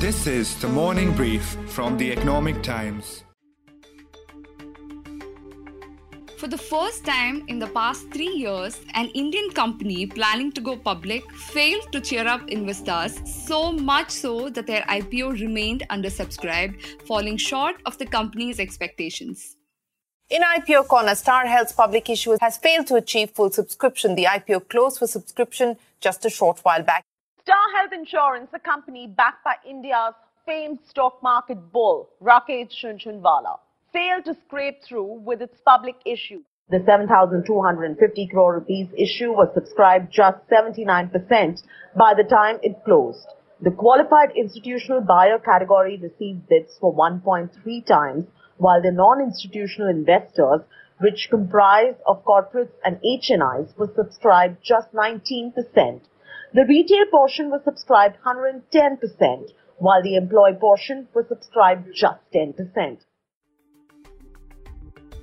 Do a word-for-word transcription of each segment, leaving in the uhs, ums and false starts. This is the Morning Brief from the Economic Times. For the first time in the past three years, an Indian company planning to go public failed to cheer up investors, so much so that their I P O remained undersubscribed, falling short of the company's expectations. In I P O corner, Star Health's public issue has failed to achieve full subscription. The I P O closed for subscription just a short while back. Star Health Insurance, a company backed by India's famed stock market bull, Rakesh Jhunjhunwala, failed to scrape through with its public issue. The seven thousand two hundred fifty crore rupees issue was subscribed just seventy-nine percent by the time it closed. The qualified institutional buyer category received bids for one point three times, while the non-institutional investors, which comprise of corporates and H N Is, was subscribed just nineteen percent. The retail portion was subscribed one hundred ten percent, while the employee portion was subscribed just ten percent.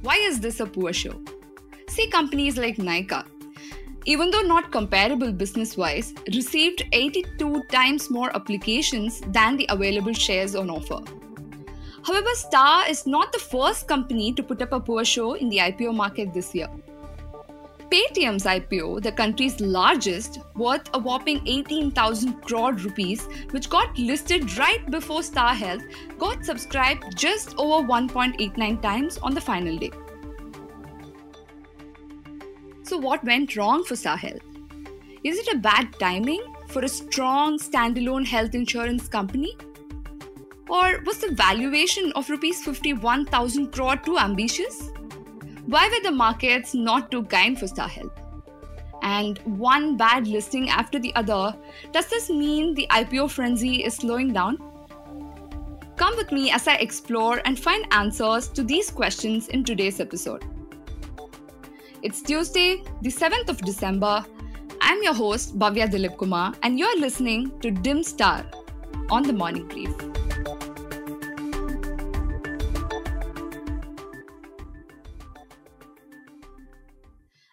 Why is this a poor show? See, companies like Nykaa, even though not comparable business-wise, received eighty-two times more applications than the available shares on offer. However, Star is not the first company to put up a poor show in the I P O market this year. Paytm's I P O, the country's largest, worth a whopping eighteen thousand crore rupees, which got listed right before Star Health, got subscribed just over one point eight nine times on the final day. So what went wrong for Star Health? Is it a bad timing for a strong standalone health insurance company? Or was the valuation of rupees fifty-one thousand crore too ambitious? Why were the markets not too kind for Star Health? And one bad listing after the other, does this mean the I P O frenzy is slowing down? Come with me as I explore and find answers to these questions in today's episode. It's Tuesday, the seventh of December. I'm your host, Bhavya Dilip Kumar, and you're listening to Dim Star on the Morning Brief.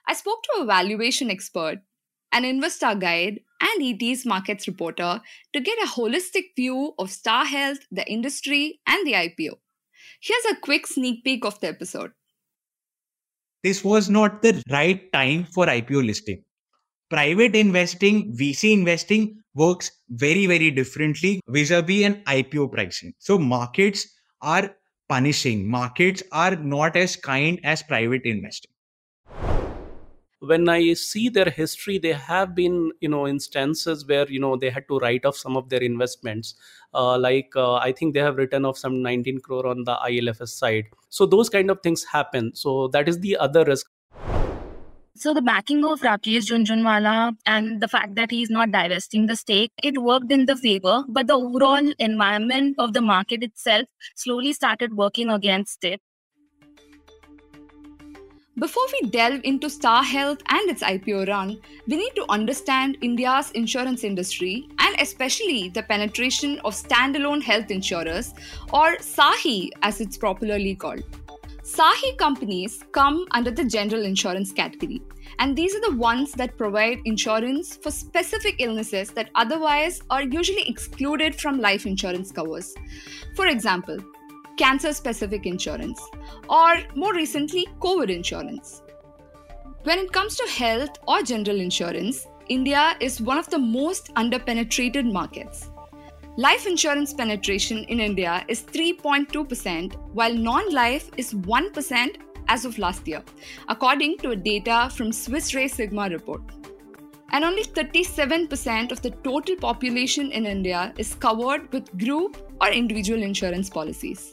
I spoke to a valuation expert, an investor guide, and E T's markets reporter to get a holistic view of Star Health, the industry, and the I P O. Here's a quick sneak peek of the episode. This was not the right time for I P O listing. Private investing, V C investing works very, very differently vis-a-vis an I P O pricing. So markets are punishing. Markets are not as kind as private investing. When I see their history, there have been, you know, instances where, you know, they had to write off some of their investments. Uh, like, uh, I think they have written off some nineteen crore on the I L F S side. So those kind of things happen. So that is the other risk. So the backing of Rakesh Jhunjhunwala and the fact that he's not divesting the stake, it worked in the favor. But the overall environment of the market itself slowly started working against it. Before we delve into Star Health and its I P O run, we need to understand India's insurance industry and especially the penetration of standalone health insurers, or SAHI as it's popularly called. SAHI companies come under the general insurance category, and these are the ones that provide insurance for specific illnesses that otherwise are usually excluded from life insurance covers. For example, cancer-specific insurance, or more recently, COVID insurance. When it comes to health or general insurance, India is one of the most under-penetrated markets. Life insurance penetration in India is three point two percent, while non-life is one percent as of last year, according to data from Swiss Re Sigma report. And only thirty-seven percent of the total population in India is covered with group or individual insurance policies.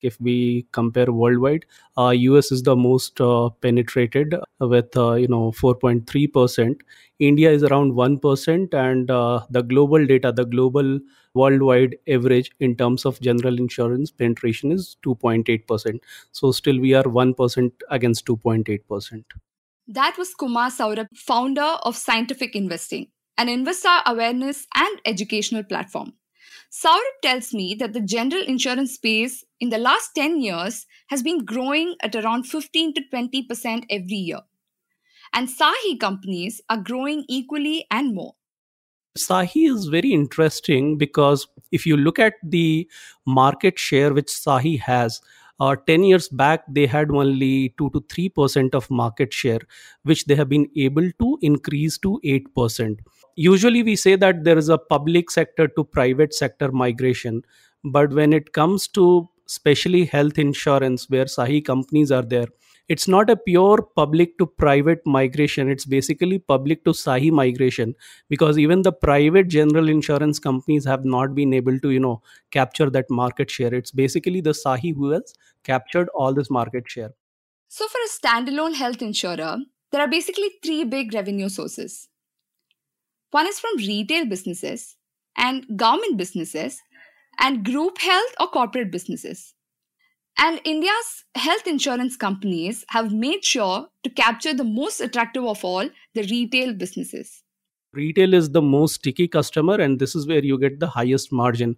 If we compare worldwide, uh, U S is the most uh, penetrated with uh, you know four point three percent. India is around one percent, and uh, the global data, the global worldwide average in terms of general insurance penetration is two point eight percent. So still we are one percent against two point eight percent. That was Kumar Saurabh, founder of Scientific Investing, an investor awareness and educational platform. Saurabh tells me that the general insurance space in the last ten years has been growing at around fifteen to twenty percent every year. And SAHI companies are growing equally and more. Sahi is very interesting because if you look at the market share which Sahi has, Uh, ten years back, they had only two to three percent of market share, which they have been able to increase to eight percent. Usually we say that there is a public sector to private sector migration. But when it comes to especially health insurance, where Sahi companies are there, it's not a pure public to private migration. It's basically public to Sahi migration, because even the private general insurance companies have not been able to, you know, capture that market share. It's basically the Sahi who has captured all this market share. So for a standalone health insurer, there are basically three big revenue sources. One is from retail businesses and government businesses and group health or corporate businesses. And India's health insurance companies have made sure to capture the most attractive of all, the retail businesses. Retail is the most sticky customer, and this is where you get the highest margin.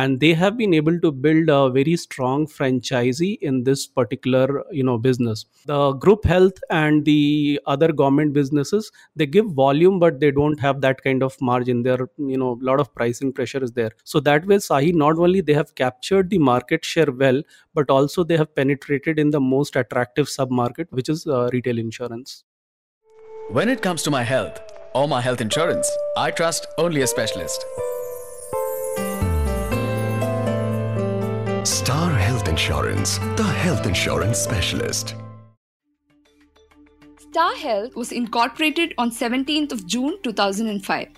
And they have been able to build a very strong franchisee in this particular, you know, business. The group health and the other government businesses, they give volume, but they don't have that kind of margin. There, you know, a lot of pricing pressure is there. So that way, Sahi, not only they have captured the market share well, but also they have penetrated in the most attractive sub-market, which is uh, retail insurance. When it comes to my health, or my health insurance, I trust only a specialist. Star Health Insurance, the health insurance specialist. Star Health was incorporated on seventeenth of June two thousand five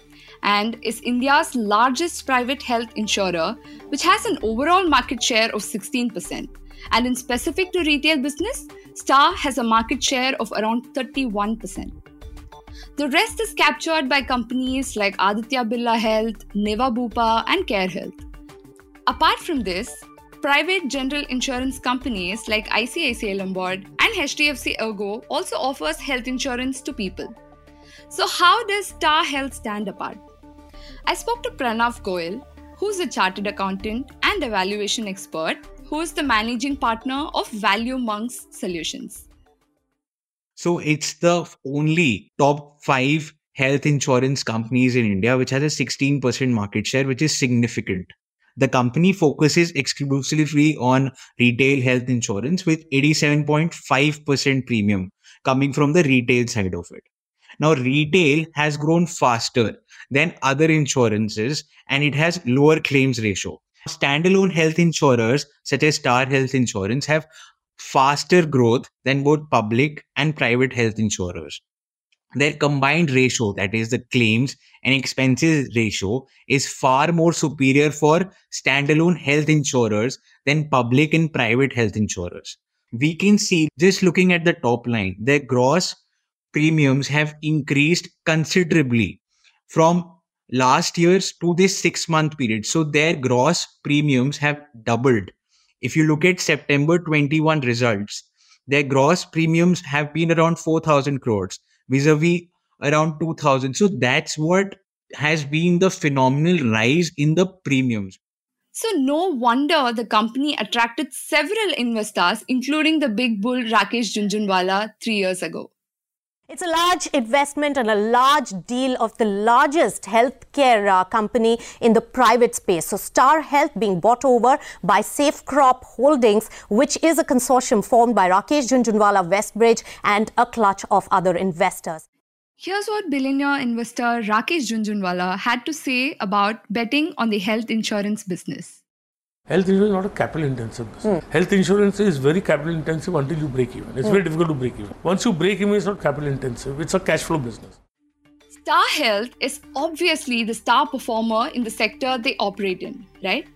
and is India's largest private health insurer, which has an overall market share of sixteen percent. And in specific to retail business, Star has a market share of around thirty-one percent. The rest is captured by companies like Aditya Birla Health, Niva Bupa and Care Health. Apart from this, private general insurance companies like I C I C I Lombard and H D F C Ergo also offers health insurance to people. So how does Star Health stand apart? I spoke to Pranav Goyal, who's a chartered accountant and a valuation expert, who is the managing partner of ValueMonks Solutions. So it's the only top five health insurance companies in India which has a sixteen percent market share, which is significant. The company focuses exclusively on retail health insurance with eighty-seven point five percent premium coming from the retail side of it. Now, retail has grown faster than other insurances and it has lower claims ratio. Standalone health insurers such as Star Health Insurance have faster growth than both public and private health insurers. Their combined ratio, that is the claims and expenses ratio, is far more superior for standalone health insurers than public and private health insurers. We can see, just looking at the top line, their gross premiums have increased considerably from last year's to this six-month period. So their gross premiums have doubled. If you look at September twenty-one results, their gross premiums have been around four thousand crores vis-a-vis around two thousand. So that's what has been the phenomenal rise in the premiums. So no wonder the company attracted several investors, including the big bull Rakesh Jhunjhunwala three years ago. It's a large investment and a large deal of the largest healthcare uh, company in the private space. So Star Health being bought over by SafeCrop Holdings, which is a consortium formed by Rakesh Jhunjhunwala, Westbridge and a clutch of other investors. Here's what billionaire investor Rakesh Jhunjhunwala had to say about betting on the health insurance business. Health insurance is not a capital intensive business. Mm. Health insurance is very capital intensive until you break even. It's mm. very difficult to break even. Once you break even, it's not capital intensive. It's a cash flow business. Star Health is obviously the star performer in the sector they operate in, right?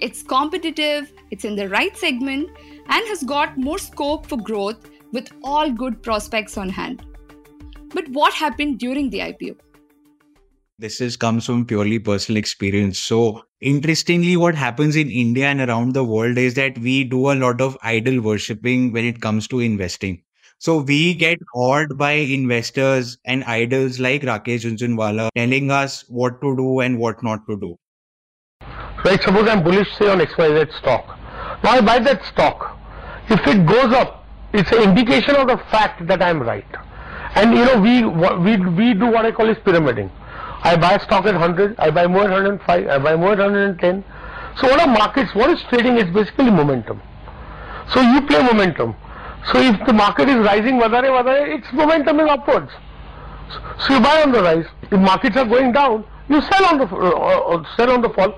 It's competitive, it's in the right segment and has got more scope for growth with all good prospects on hand. But what happened during the I P O? This is comes from purely personal experience. So interestingly, what happens in India and around the world is that we do a lot of idol worshipping when it comes to investing. So we get awed by investors and idols like Rakesh Jhunjhunwala telling us what to do and what not to do. Like suppose I'm bullish say on X Y Z stock. Now I buy that stock. If it goes up, it's an indication of the fact that I'm right. And you know, we we, we do what I call is pyramiding. I buy stock at one hundred, I buy more at one hundred five, I buy more at one hundred ten. So what are markets, what is trading? It's basically momentum. So you play momentum. So if the market is rising, vadare, vadare, its momentum is upwards. So you buy on the rise. If markets are going down, you sell on the uh, sell on the fall.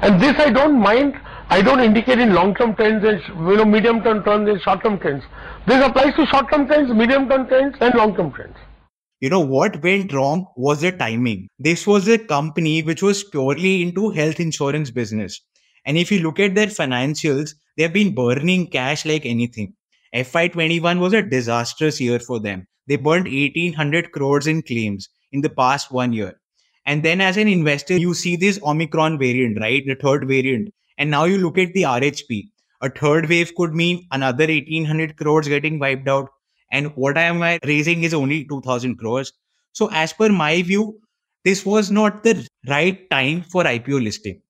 And this I don't mind. I don't indicate in long-term trends and you know medium-term trends and short-term trends. This applies to short-term trends, medium-term trends, and long-term trends. You know, what went wrong was the timing. This was a company which was purely into health insurance business. And if you look at their financials, they have been burning cash like anything. F Y twenty-one was a disastrous year for them. They burned eighteen hundred crores in claims in the past one year. And then as an investor, you see this Omicron variant, right? The third variant. And now you look at the R H P. A third wave could mean another eighteen hundred crores getting wiped out. And what I am raising is only two thousand crores. So as per my view, this was not the right time for I P O listing.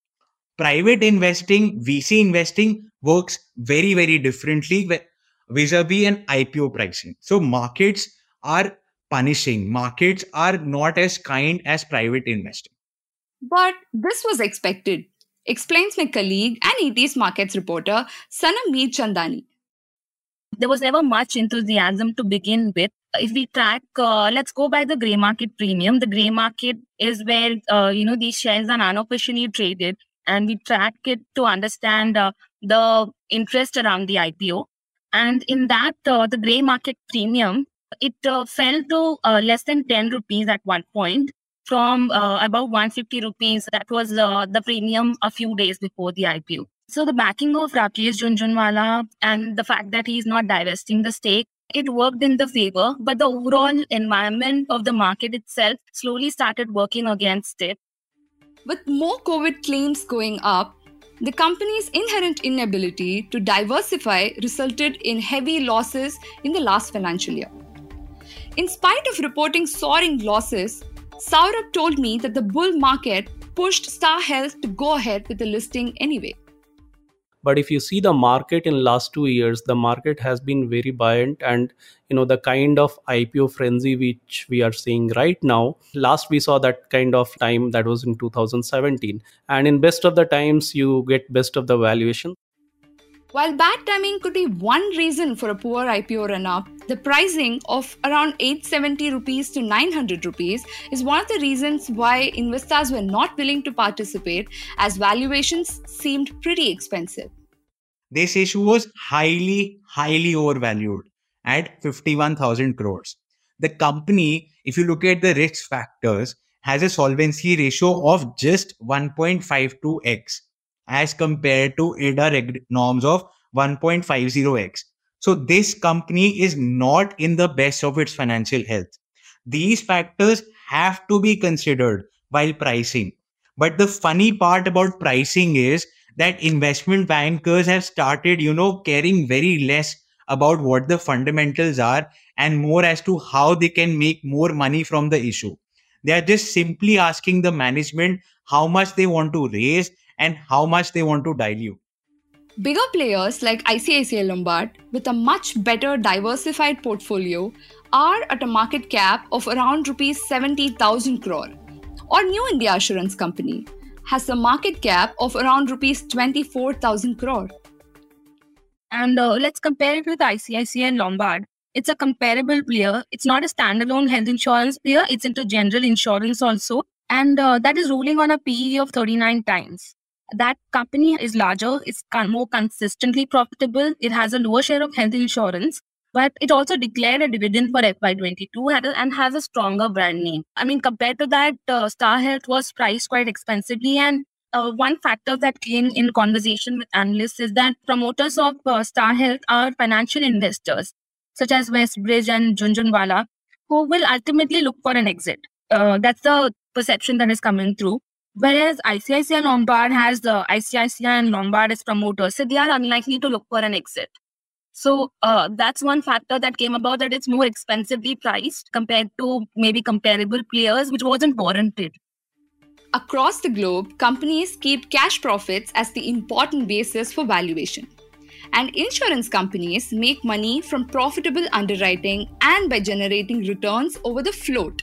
Private investing, V C investing works very, very differently vis-a-vis an I P O pricing. So markets are punishing. Markets are not as kind as private investing. But this was expected, explains my colleague and E T's markets reporter, Sanam Mirchandani. There was never much enthusiasm to begin with. If we track, uh, let's go by the grey market premium. The grey market is where, uh, you know, these shares are unofficially traded, and we track it to understand uh, the interest around the I P O. And in that, uh, the grey market premium, it uh, fell to uh, less than ten rupees at one point from uh, about one hundred fifty rupees. That was uh, the premium a few days before the I P O. So the backing of Rakesh Jhunjhunwala and the fact that he's not divesting the stake, it worked in the favor, but the overall environment of the market itself slowly started working against it. With more COVID claims going up, the company's inherent inability to diversify resulted in heavy losses in the last financial year. In spite of reporting soaring losses, Saurabh told me that the bull market pushed Star Health to go ahead with the listing anyway. But if you see the market in last two years, the market has been very buoyant, and you know the kind of I P O frenzy which we are seeing right now. Last we saw that kind of time, that was in two thousand seventeen. And in best of the times, you get best of the valuation. While bad timing could be one reason for a poor I P O run-up, the pricing of around eight hundred seventy rupees to nine hundred rupees is one of the reasons why investors were not willing to participate, as valuations seemed pretty expensive. This issue was highly, highly overvalued at fifty-one thousand crores. The company, if you look at the risk factors, has a solvency ratio of just one point five two x as compared to I R D A norms of one point five zero x. So this company is not in the best of its financial health. These factors have to be considered while pricing. But the funny part about pricing is that investment bankers have started, you know, caring very less about what the fundamentals are and more as to how they can make more money from the issue. They are just simply asking the management how much they want to raise and how much they want to dilute. Bigger players like I C I C I Lombard, with a much better diversified portfolio, are at a market cap of around rupees seventy thousand crore, or New India Assurance Company has a market cap of around rupees twenty-four thousand crore. And uh, let's compare it with I C I C I Lombard. It's a comparable player. It's not a standalone health insurance player. It's into general insurance also, and uh, that is rolling on a P E of thirty-nine times. That company is larger, it's more consistently profitable, it has a lower share of health insurance, but it also declared a dividend for F Y twenty-two and has a stronger brand name. I mean, compared to that, uh, Star Health was priced quite expensively, and uh, one factor that came in conversation with analysts is that promoters of uh, Star Health are financial investors, such as Westbridge and Jhunjhunwala, who will ultimately look for an exit. Uh, that's the perception that is coming through. Whereas I C I C I Lombard has the I C I C I and Lombard as promoters, so they are unlikely to look for an exit. So uh, that's one factor that came about, that it's more expensively priced compared to maybe comparable players, which wasn't warranted. Across the globe, companies keep cash profits as the important basis for valuation. and insurance companies make money from profitable underwriting and by generating returns over the float,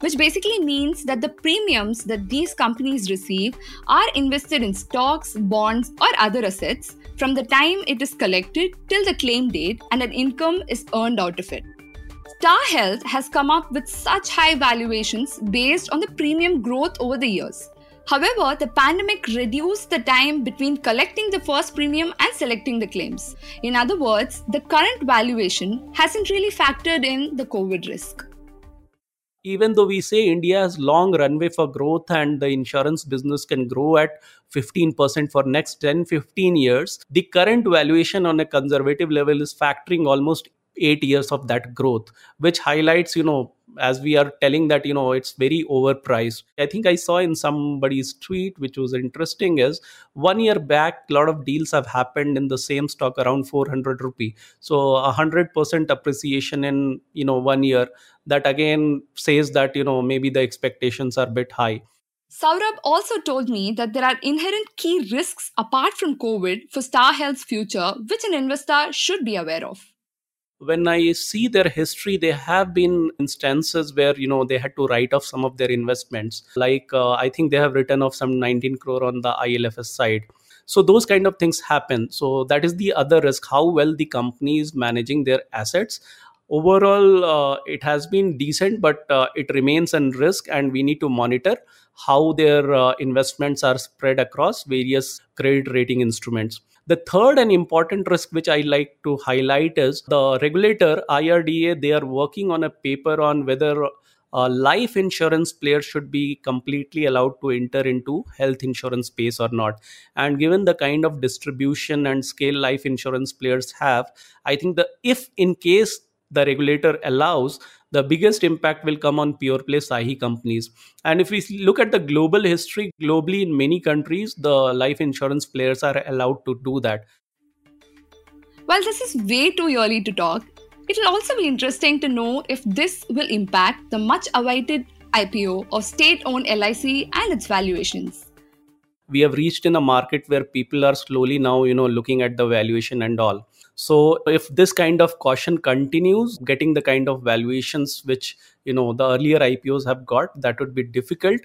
which basically means that the premiums that these companies receive are invested in stocks, bonds, or other assets from the time it is collected till the claim date and an income is earned out of it. Star Health has come up with such high valuations based on the premium growth over the years. However, the pandemic reduced the time between collecting the first premium and selecting the claims. In other words, the current valuation hasn't really factored in the COVID risk. Even though we say India has long runway for growth and the insurance business can grow at fifteen percent for next ten to fifteen years, the current valuation on a conservative level is factoring almost eight years of that growth, which highlights, you know, as we are telling that, you know, it's very overpriced. I think I saw in somebody's tweet, which was interesting, is one year back, a lot of deals have happened in the same stock around four hundred rupee. So a hundred percent appreciation in, you know, one year that again says that, you know, maybe the expectations are a bit high. Saurabh also told me that there are inherent key risks apart from COVID for Star Health's future, which an investor should be aware of. When I see their history, there have been instances where, you know, they had to write off some of their investments. Like, uh, I think they have written off some nineteen crore on the I L F S side. So those kind of things happen. So that is the other risk, how well the company is managing their assets. Overall, uh, it has been decent, but uh, it remains a risk and we need to monitor how their uh, investments are spread across various credit rating instruments. The third and important risk which I like to highlight is the regulator, I R D A, they are working on a paper on whether uh, life insurance players should be completely allowed to enter into health insurance space or not. And given the kind of distribution and scale life insurance players have, I think the if in case the regulator allows, the biggest impact will come on pure play Sahi companies. And if we look at the global history, globally in many countries, the life insurance players are allowed to do that. While this is way too early to talk, it'll also be interesting to know if this will impact the much awaited I P O of state-owned L I C and its valuations. We have reached in a market where people are slowly now, you know, looking at the valuation and all. So if this kind of caution continues, getting the kind of valuations which, you know, the earlier I P Os have got, that would be difficult.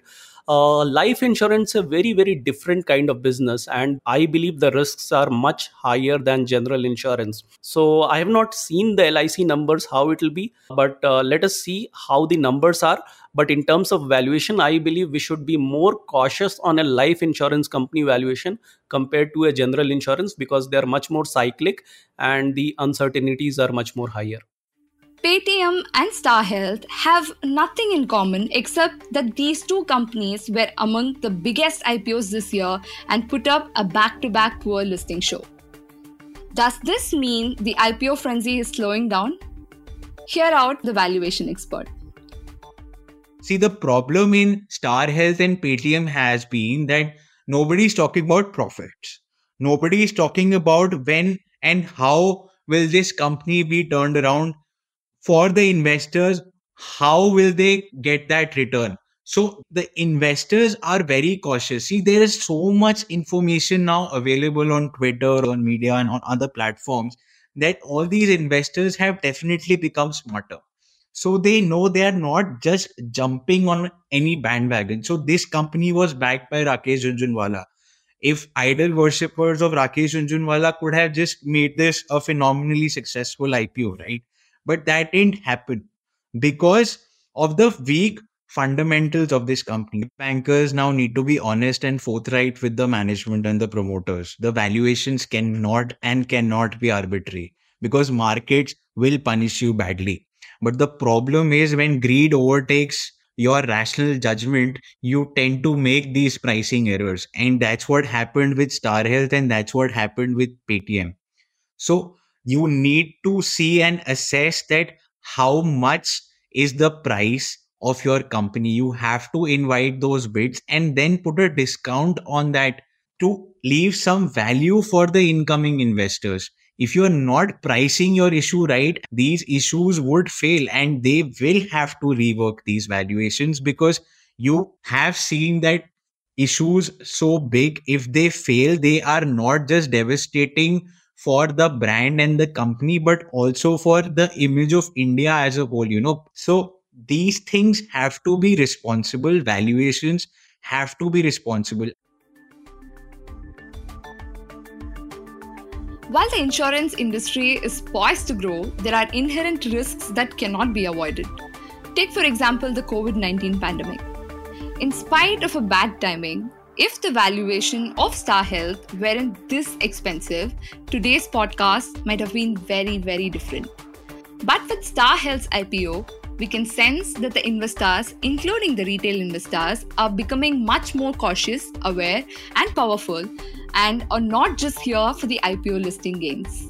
Uh, life insurance is a very, very different kind of business. And I believe the risks are much higher than general insurance. So I have not seen the L I C numbers, how it will be. But uh, let us see how the numbers are. But in terms of valuation, I believe we should be more cautious on a life insurance company valuation compared to a general insurance because they are much more cyclic and the uncertainties are much more higher. Paytm and Star Health have nothing in common except that these two companies were among the biggest I P Os this year and put up a back-to-back poor listing show. Does this mean the I P O frenzy is slowing down? Hear out the valuation expert. See, the problem in Star Health and Paytm has been that nobody is talking about profits. Nobody is talking about when and how will this company be turned around. For the investors, how will they get that return? So the investors are very cautious. See, there is so much information now available on Twitter, on media and on other platforms that all these investors have definitely become smarter. So they know they are not just jumping on any bandwagon. So this company was backed by Rakesh Jhunjhunwala. If idol worshippers of Rakesh Jhunjhunwala could have just made this a phenomenally successful I P O, right? But that didn't happen because of the weak fundamentals of this company. Bankers now need to be honest and forthright with the management and the promoters. The valuations cannot and cannot be arbitrary because markets will punish you badly. But the problem is when greed overtakes your rational judgment, you tend to make these pricing errors. And that's what happened with Star Health and that's what happened with Paytm. So you need to see and assess that how much is the price of your company. You have to invite those bids and then put a discount on that to leave some value for the incoming investors. If you are not pricing your issue right, these issues would fail and they will have to rework these valuations because you have seen that issues so big, if they fail, they are not just devastating for the brand and the company, but also for the image of India as a whole, you know. So these things have to be responsible. Valuations have to be responsible. While the insurance industry is poised to grow, there are inherent risks that cannot be avoided. Take, for example, the COVID nineteen pandemic. In spite of a bad timing, if the valuation of Star Health weren't this expensive, today's podcast might have been very, very different. But with Star Health's I P O, we can sense that the investors, including the retail investors, are becoming much more cautious, aware, and powerful, and are not just here for the I P O listing gains.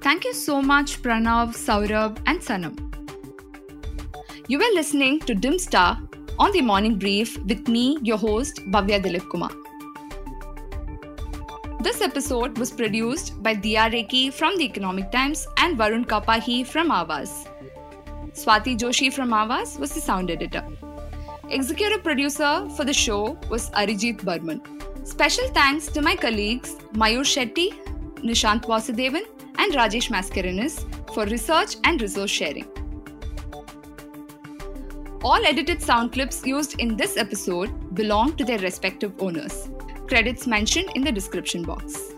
Thank you so much, Pranav, Saurabh, and Sanam. You were listening to Dim Star on The Morning Brief with me, your host, Bhavya Dilip Kumar. This episode was produced by Diya Rekhi from The Economic Times and Varun Kapahi from Avaaz. Swati Joshi from Avaaz was the sound editor. Executive producer for the show was Arijit Barman. Special thanks to my colleagues Mayur Shetty, Nishant Vasudevan and Rajesh Mascarenis for research and resource sharing. All edited sound clips used in this episode belong to their respective owners. Credits mentioned in the description box.